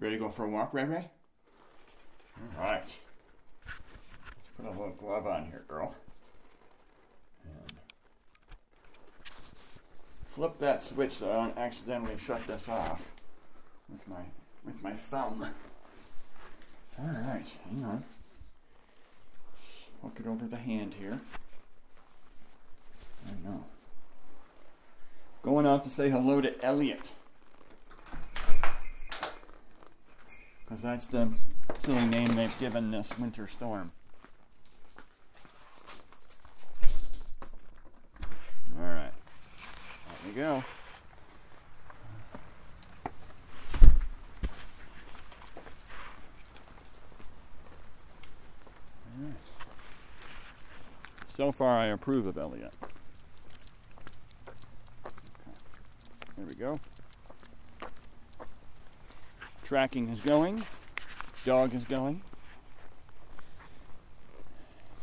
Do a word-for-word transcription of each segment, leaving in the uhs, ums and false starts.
Ready to go for a walk, Remy? All right. Let's put a little glove on here, girl. And flip that switch so I don't accidentally shut this off with my with my thumb. All right, hang on. Hook it over the hand here. I know. Going out to say hello to Elliott. Because that's the silly name they've given this winter storm. Alright. There we go. Alright. So far I approve of Elliott. There we go. Tracking is going. Dog is going.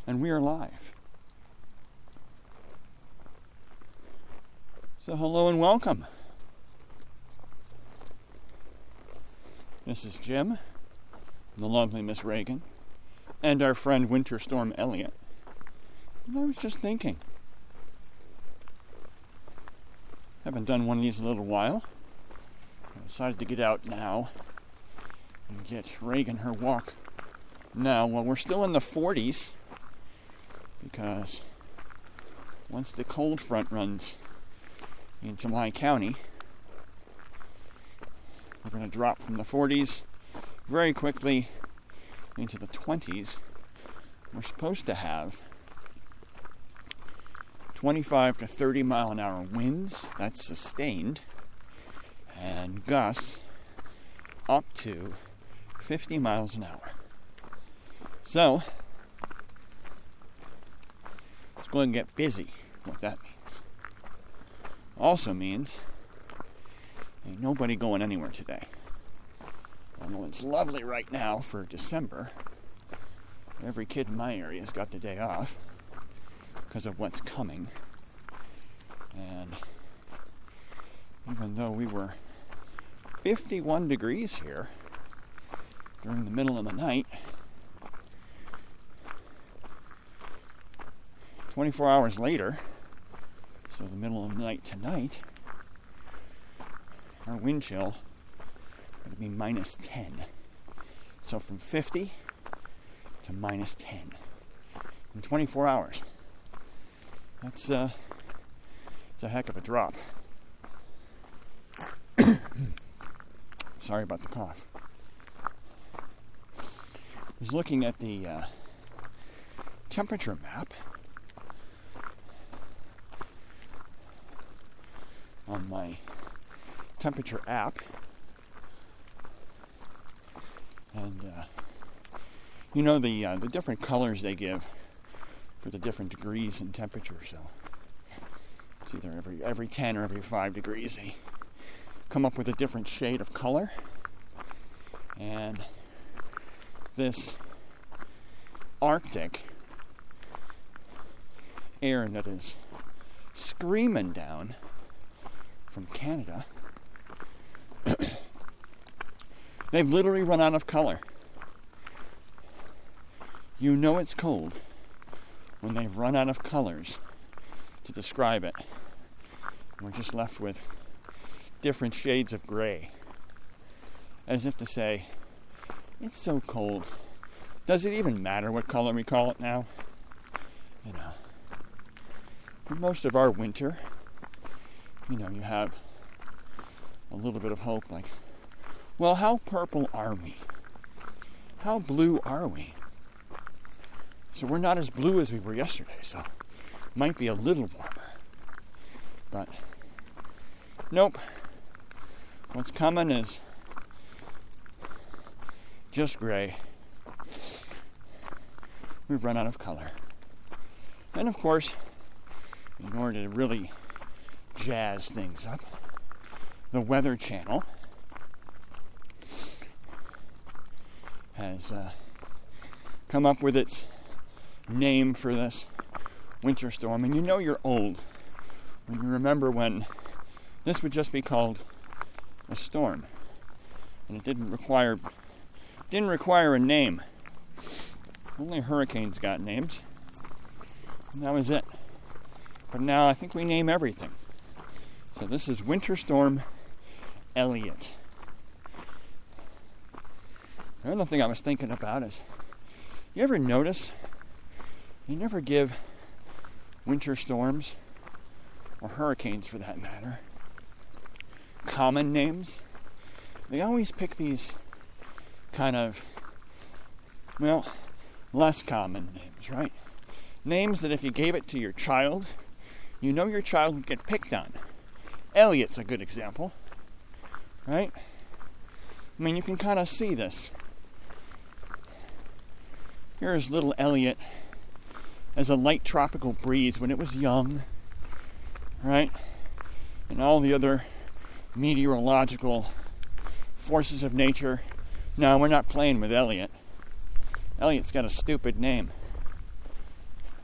And we are live. So hello and welcome. This is Jim, the lovely Miss Reagan, and our friend Winter Storm Elliott. And I was just thinking, haven't done one of these in a little while. I decided to get out now and get Reagan her walk now. Well, we're still in the forties because once the cold front runs into my county, we're going to drop from the forties very quickly into the twenties. We're supposed to have twenty-five to thirty mile an hour winds, that's sustained, and gusts up to fifty miles an hour. So, it's going to get busy, what that means. Also means, ain't nobody going anywhere today. Although it's lovely right now for December, every kid in my area's got the day off. Because of what's coming. And even though we were fifty-one degrees here during the middle of the night, twenty-four hours later, so the middle of the night tonight, our wind chill would be minus ten. So from fifty to minus ten in twenty-four hours. That's uh, it's a heck of a drop. Sorry about the cough. I was looking at the uh, temperature map on my temperature app, and uh, you know the uh, the different colors they give for the different degrees in temperature, so it's either every every ten or every five degrees they come up with a different shade of color, and this Arctic air that is screaming down from Canada, they've literally run out of color. You know it's cold when they've run out of colors to describe it. We're just left with different shades of gray. As if to say, it's so cold. Does it even matter what color we call it now? You know, for most of our winter, you know, you have a little bit of hope, like, well, how purple are we? How blue are we? So we're not as blue as we were yesterday, so it might be a little warmer. But nope. What's coming is just gray. We've run out of color. And of course, in order to really jazz things up, the Weather Channel has uh, come up with its name for this winter storm, and you know you're old when you remember when this would just be called a storm. and it didn't require didn't require a name. Only hurricanes got names, and that was it. But now I think we name everything. So this is Winter Storm Elliott. Another thing I was thinking about is, you ever notice you never give winter storms, or hurricanes for that matter, common names? They always pick these kind of, well, less common names, right? Names that if you gave it to your child, you know your child would get picked on. Elliott's a good example, right? I mean, you can kind of see this. Here's little Elliott as a light tropical breeze when it was young, right? And all the other meteorological forces of nature. No, we're not playing with Elliott. Elliott's got a stupid name.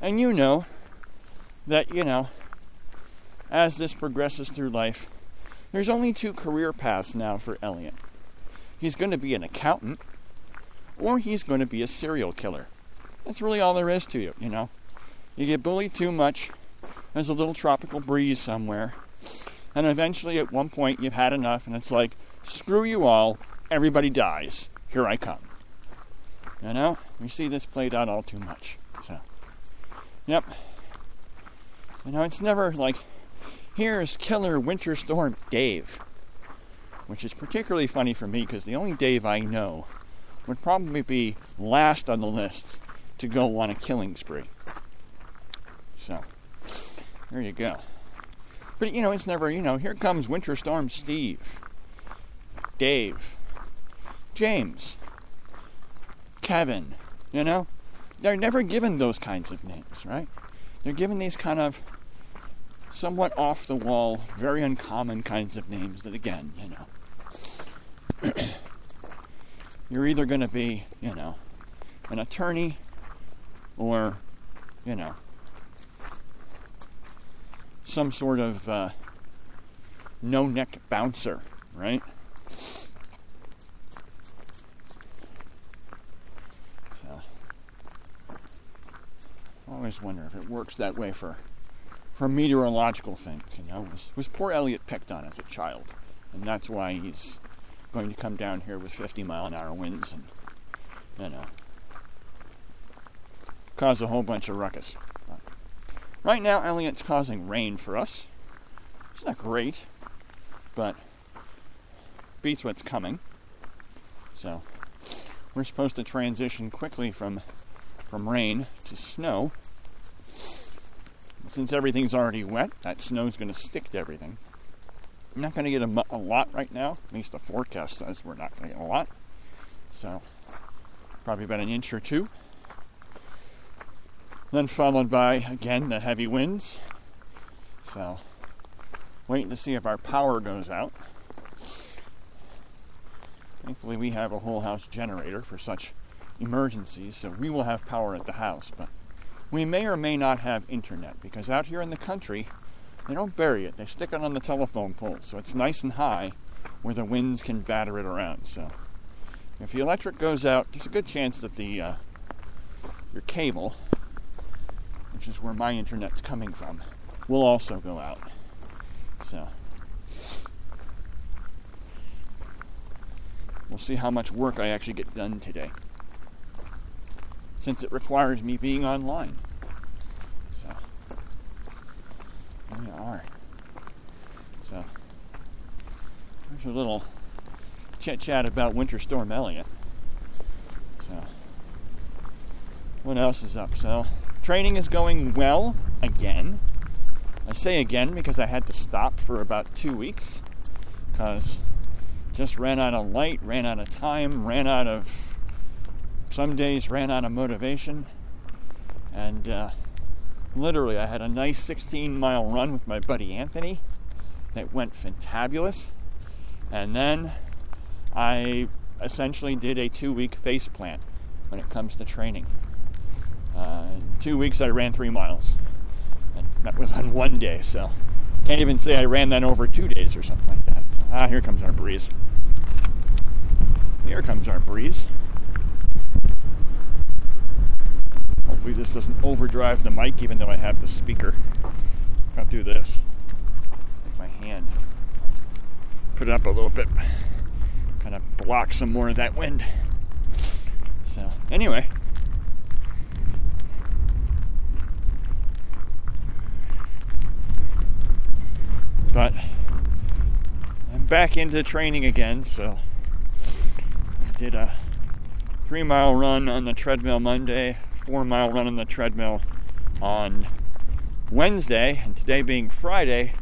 And you know that, you know, as this progresses through life, there's only two career paths now for Elliott. He's going to be an accountant, or he's going to be a serial killer. That's really all there is to you, you know. You get bullied too much, there's a little tropical breeze somewhere, and eventually at one point you've had enough, and it's like, screw you all, everybody dies, here I come. You know, we see this played out all too much. So, yep. You know, it's never like, here's killer winter storm Dave. Which is particularly funny for me, because the only Dave I know would probably be last on the list to go on a killing spree. So, there you go. But, you know, it's never, you know, here comes Winter Storm Steve, Dave, James, Kevin, you know? They're never given those kinds of names, right? They're given these kind of somewhat off-the-wall, very uncommon kinds of names that, again, you know, you're either going to be, you know, an attorney, or, you know, some sort of uh, no-neck bouncer, right? So, I always wonder if it works that way for for meteorological things, you know. Was, was poor Elliott picked on as a child, and that's why he's going to come down here with fifty mile an hour winds and, you know, cause a whole bunch of ruckus. But right now, Elliott's causing rain for us. It's not great, but beats what's coming. So we're supposed to transition quickly from from rain to snow. Since everything's already wet, that snow's going to stick to everything. I'm not going to get a, a lot right now. At least the forecast says we're not going to get a lot. So probably about an inch or two. Then followed by, again, the heavy winds. So, waiting to see if our power goes out. Thankfully, we have a whole house generator for such emergencies, so we will have power at the house. But we may or may not have internet, because out here in the country, they don't bury it. They stick it on the telephone pole, so it's nice and high where the winds can batter it around. So, if the electric goes out, there's a good chance that the uh, your cable, which is where my internet's coming from, will also go out. So, we'll see how much work I actually get done today, since it requires me being online. So, there we are. So, there's a little chit-chat about Winter Storm Elliott. So, what else is up? So, training is going well, again. I say again because I had to stop for about two weeks because just ran out of light, ran out of time, ran out of, some days ran out of motivation. And uh, literally I had a nice sixteen mile run with my buddy Anthony that went fantabulous. And then I essentially did a two week face plant when it comes to training. Uh, in two weeks I ran three miles, and that was on one day, so can't even say I ran that over two days or something like that. So, ah, here comes our breeze. Here comes our breeze. Hopefully this doesn't overdrive the mic, even though I have the speaker. I'll do this. Take my hand. Put it up a little bit. Kind of block some more of that wind. So, anyway. But I'm back into training again, so I did a three mile run on the treadmill Monday, four mile run on the treadmill on Wednesday, and today being Friday,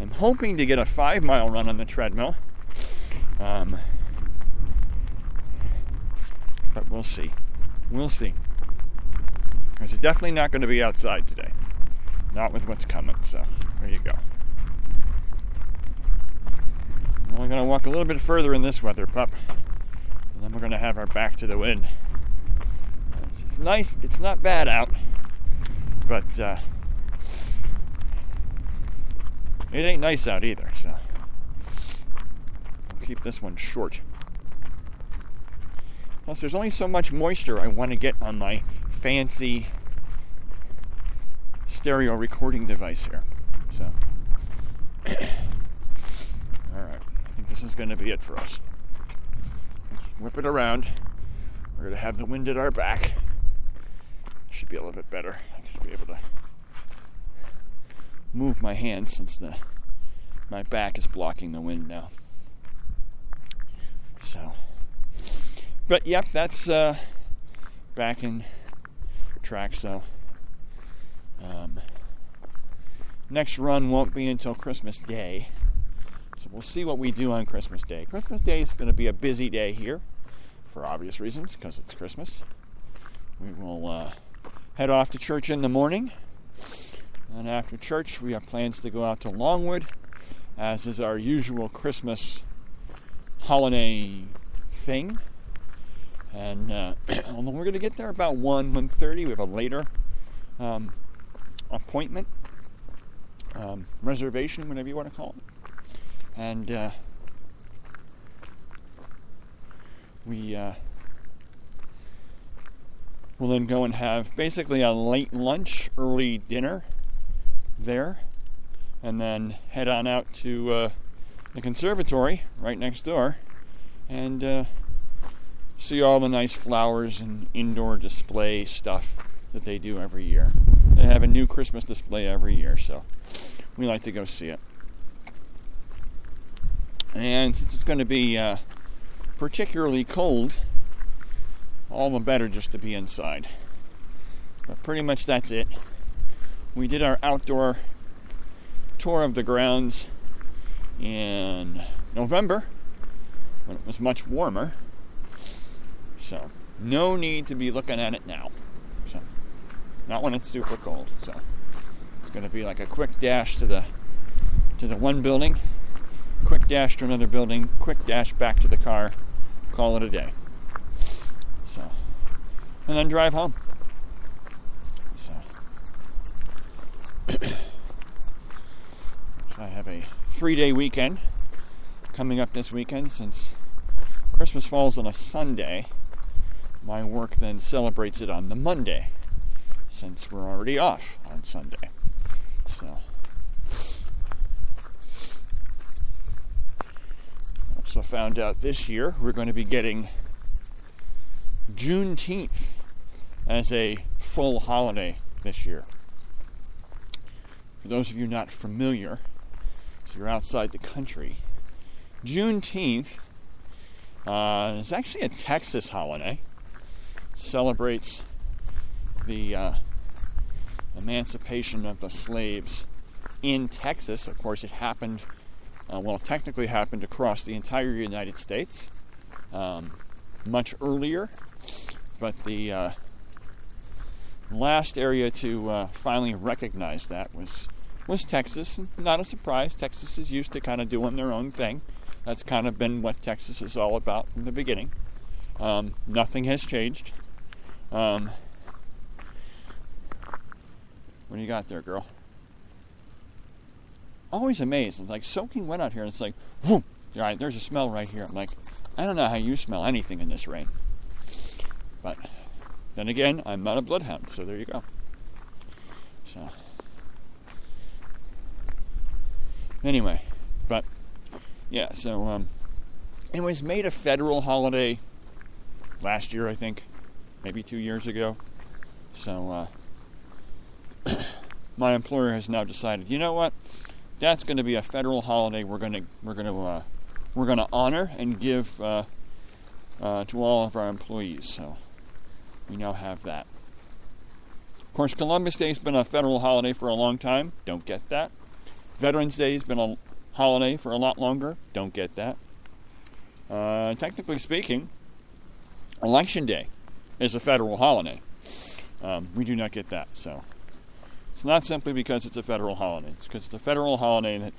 I'm hoping to get a five mile run on the treadmill, um, but we'll see, we'll see, because it's definitely not going to be outside today, not with what's coming, so there you go. We're only going to walk a little bit further in this weather, pup. And then we're going to have our back to the wind. It's, it's nice. It's not bad out. But uh, it ain't nice out either. So we'll keep this one short. Plus, there's only so much moisture I want to get on my fancy stereo recording device here. So... This is going to be it for us. Let's whip it around. We're going to have the wind at our back. Should be a little bit better. I should be able to move my hands since the my back is blocking the wind now. So, but yep, that's uh, back in track. So, um, next run won't be until Christmas Day. So we'll see what we do on Christmas Day. Christmas Day is going to be a busy day here, for obvious reasons, because it's Christmas. We will uh, head off to church in the morning. And after church, we have plans to go out to Longwood, as is our usual Christmas holiday thing. And uh, we're going to get there about one, one thirty. We have a later um, appointment, um, reservation, whatever you want to call it. And uh, we uh, will then go and have basically a late lunch, early dinner there, and then head on out to uh, the conservatory right next door and uh, see all the nice flowers and indoor display stuff that they do every year. They have a new Christmas display every year, so we like to go see it. And since it's going to be uh, particularly cold, all the better just to be inside. But pretty much that's it. We did our outdoor tour of the grounds in November when it was much warmer. So no need to be looking at it now. So not when it's super cold. So it's going to be like a quick dash to the to the one building. Quick dash to another building, quick dash back to the car, call it a day. So, and then drive home. So, I have a three-day weekend coming up this weekend. Since Christmas falls on a Sunday, my work then celebrates it on the Monday, since we're already off on Sunday. So. So found out this year we're going to be getting Juneteenth as a full holiday this year. For those of you not familiar, so you're outside the country, Juneteenth uh, is actually a Texas holiday. It celebrates the uh, emancipation of the slaves in Texas. Of course, it happened. Uh, well, it technically happened across the entire United States um, much earlier, but the uh, last area to uh, finally recognize that was was Texas. And not a surprise. Texas is used to kind of doing their own thing. That's kind of been what Texas is all about from the beginning. Um, nothing has changed. Um, what do you got there, girl? Always amazed. It's like soaking wet out here, and it's like, whoop, all right, there's a smell right here. I'm like, I don't know how you smell anything in this rain. But then again, I'm not a bloodhound, so there you go. So anyway, but yeah, so um, it was made a federal holiday last year, I think, maybe two years ago. So uh, my employer has now decided, you know what? That's going to be a federal holiday. We're going to we're going to uh, we're going to honor and give uh, uh, to all of our employees. So we now have that. Of course, Columbus Day has been a federal holiday for a long time. Don't get that. Veterans Day has been a holiday for a lot longer. Don't get that. Uh, technically speaking, Election Day is a federal holiday. Um, we do not get that. So it's not simply because it's a federal holiday. It's because it's a federal holiday that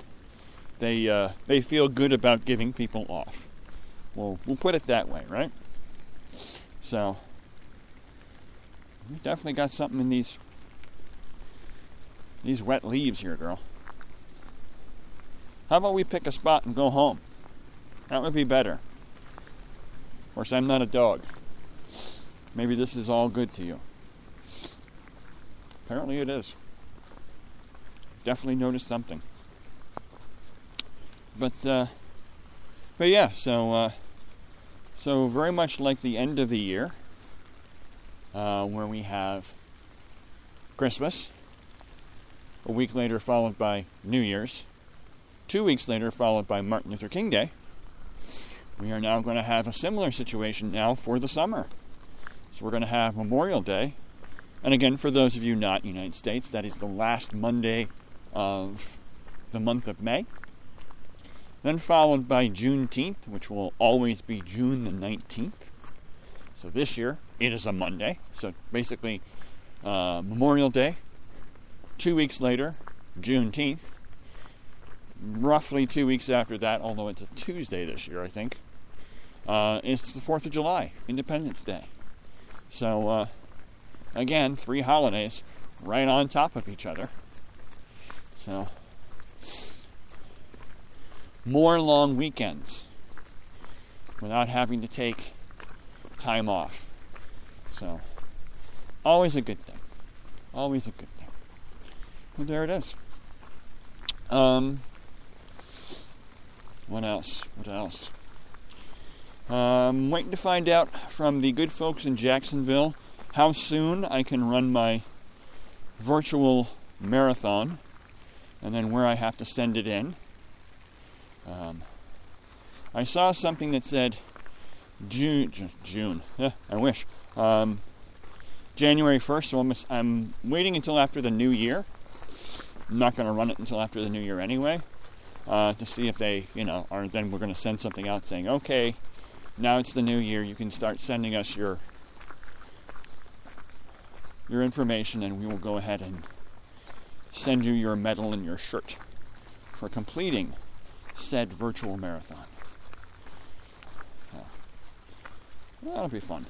they uh, they feel good about giving people off. Well, we'll put it that way, right? So we definitely got something in these these wet leaves here, girl. How about we pick a spot and go home? That would be better. Of course, I'm not a dog. Maybe this is all good to you. Apparently it is. Definitely noticed something. But, uh, but yeah, so, uh, so very much like the end of the year, uh, where we have Christmas, a week later followed by New Year's, two weeks later followed by Martin Luther King Day, we are now going to have a similar situation now for the summer. So we're going to have Memorial Day. And again, for those of you not in the United States, that is the last Monday of the month of May. Then followed by Juneteenth, which will always be June the nineteenth. So this year, it is a Monday. So basically, uh, Memorial Day. Two weeks later, Juneteenth. Roughly two weeks after that, although it's a Tuesday this year, I think. Uh, it's the fourth of July, Independence Day. So, uh, again, three holidays right on top of each other. So, more long weekends without having to take time off. So, always a good thing. Always a good thing. Well, there it is. Um, what else? What else? Um, waiting to find out from the good folks in Jacksonville how soon I can run my virtual marathon and then where I have to send it in. Um, I saw something that said June, June, eh, I wish, um, January first, so I'm, I'm waiting until after the new year. I'm not going to run it until after the new year anyway, uh, to see if they, you know, are then we're going to send something out saying, okay, now it's the new year, you can start sending us your your information and we will go ahead and send you your medal and your shirt for completing said virtual marathon. Oh. Well, that'll be fun.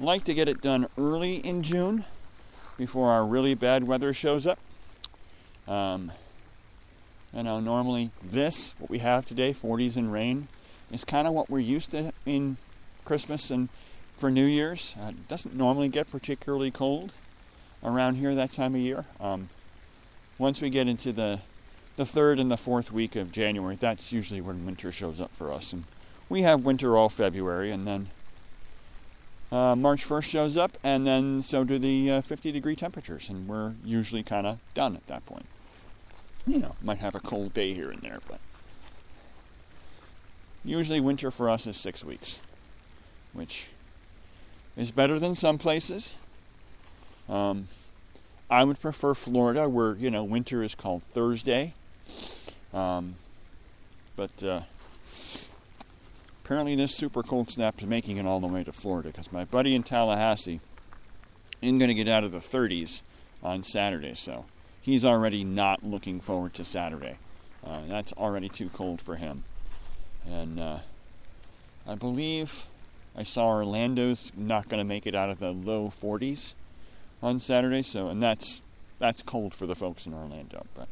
I'd like to get it done early in June before our really bad weather shows up. Um, and now normally this, what we have today, forties and rain, is kind of what we're used to in Christmas and for New Year's. Uh, it doesn't normally get particularly cold around here that time of year. Um, once we get into the the third and the fourth week of January, that's usually when winter shows up for us. And we have winter all February, and then uh, March first shows up, and then so do the uh, fifty-degree temperatures, and we're usually kind of done at that point. You know, might have a cold day here and there, but usually winter for us is six weeks, which is better than some places. Um, I would prefer Florida, where, you know, winter is called Thursday. Um, but uh, apparently this super cold snap is making it all the way to Florida, because my buddy in Tallahassee isn't going to get out of the thirties on Saturday, so he's already not looking forward to Saturday. Uh, that's already too cold for him. And uh, I believe I saw Orlando's not going to make it out of the low forties on Saturday, so and that's that's cold for the folks in Orlando. But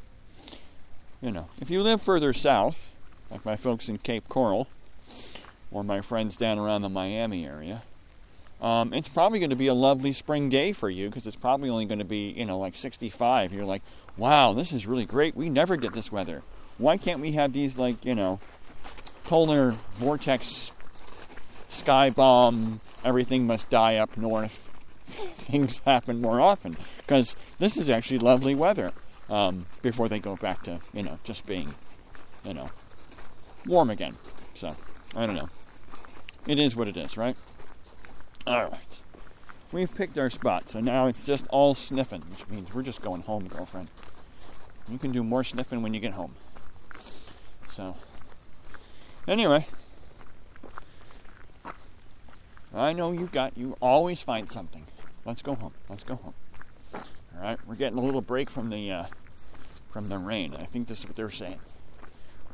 you know, if you live further south, like my folks in Cape Coral, or my friends down around the Miami area. Um, it's probably going to be a lovely spring day for you, because it's probably only going to be, you know, like sixty-five. You're like, wow, this is really great. We never get this weather. Why can't we have these, like, you know, polar vortex, sky bomb, everything must die up north things happen more often? Because this is actually lovely weather um, before they go back to, you know, just being, you know, warm again. So, I don't know. It is what it is, right? All right. We've picked our spot, so now it's just all sniffing, which means we're just going home, girlfriend. You can do more sniffing when you get home. So, anyway, I know you got, you always find something. Let's go home. Let's go home. All right, we're getting a little break from the uh, from the rain. I think this is what they're saying.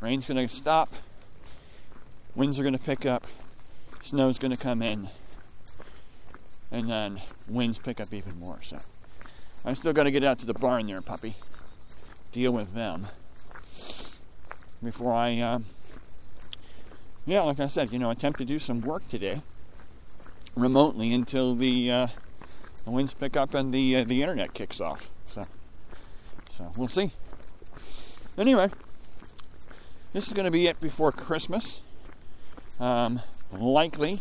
Rain's going to stop. Winds are going to pick up. Snow's going to come in. And then winds pick up even more. So I'm still got to get out to the barn there, puppy. Deal with them. Before I, uh, yeah, like I said, you know, attempt to do some work today. Remotely until the, uh, the winds pick up and the uh, the internet kicks off. So, so we'll see. Anyway, this is going to be it before Christmas. Um, likely,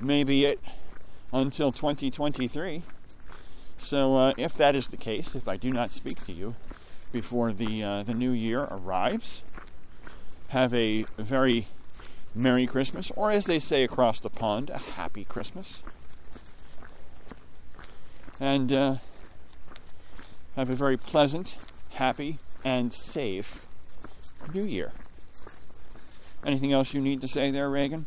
maybe it until twenty twenty-three. So uh, if that is the case, if I do not speak to you before the uh, the new year arrives, have a very Merry Christmas, or as they say across the pond, a Happy Christmas. And uh, have a very pleasant, happy, and safe New Year. Anything else you need to say there, Reagan?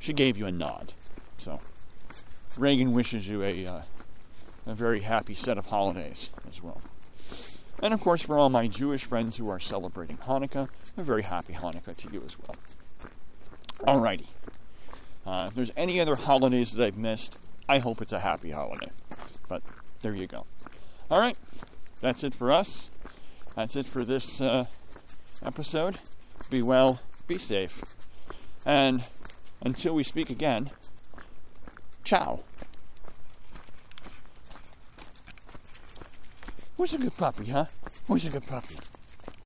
She gave you a nod. So, Reagan wishes you a, uh, a very happy set of holidays as well. And of course, for all my Jewish friends who are celebrating Hanukkah, a very happy Hanukkah to you as well. Alrighty. Uh, if there's any other holidays that I've missed, I hope it's a happy holiday. But there you go. Alright, that's it for us. That's it for this uh, episode. Be well, be safe. And until we speak again, ciao. Who's a good puppy, huh? Who's a good puppy?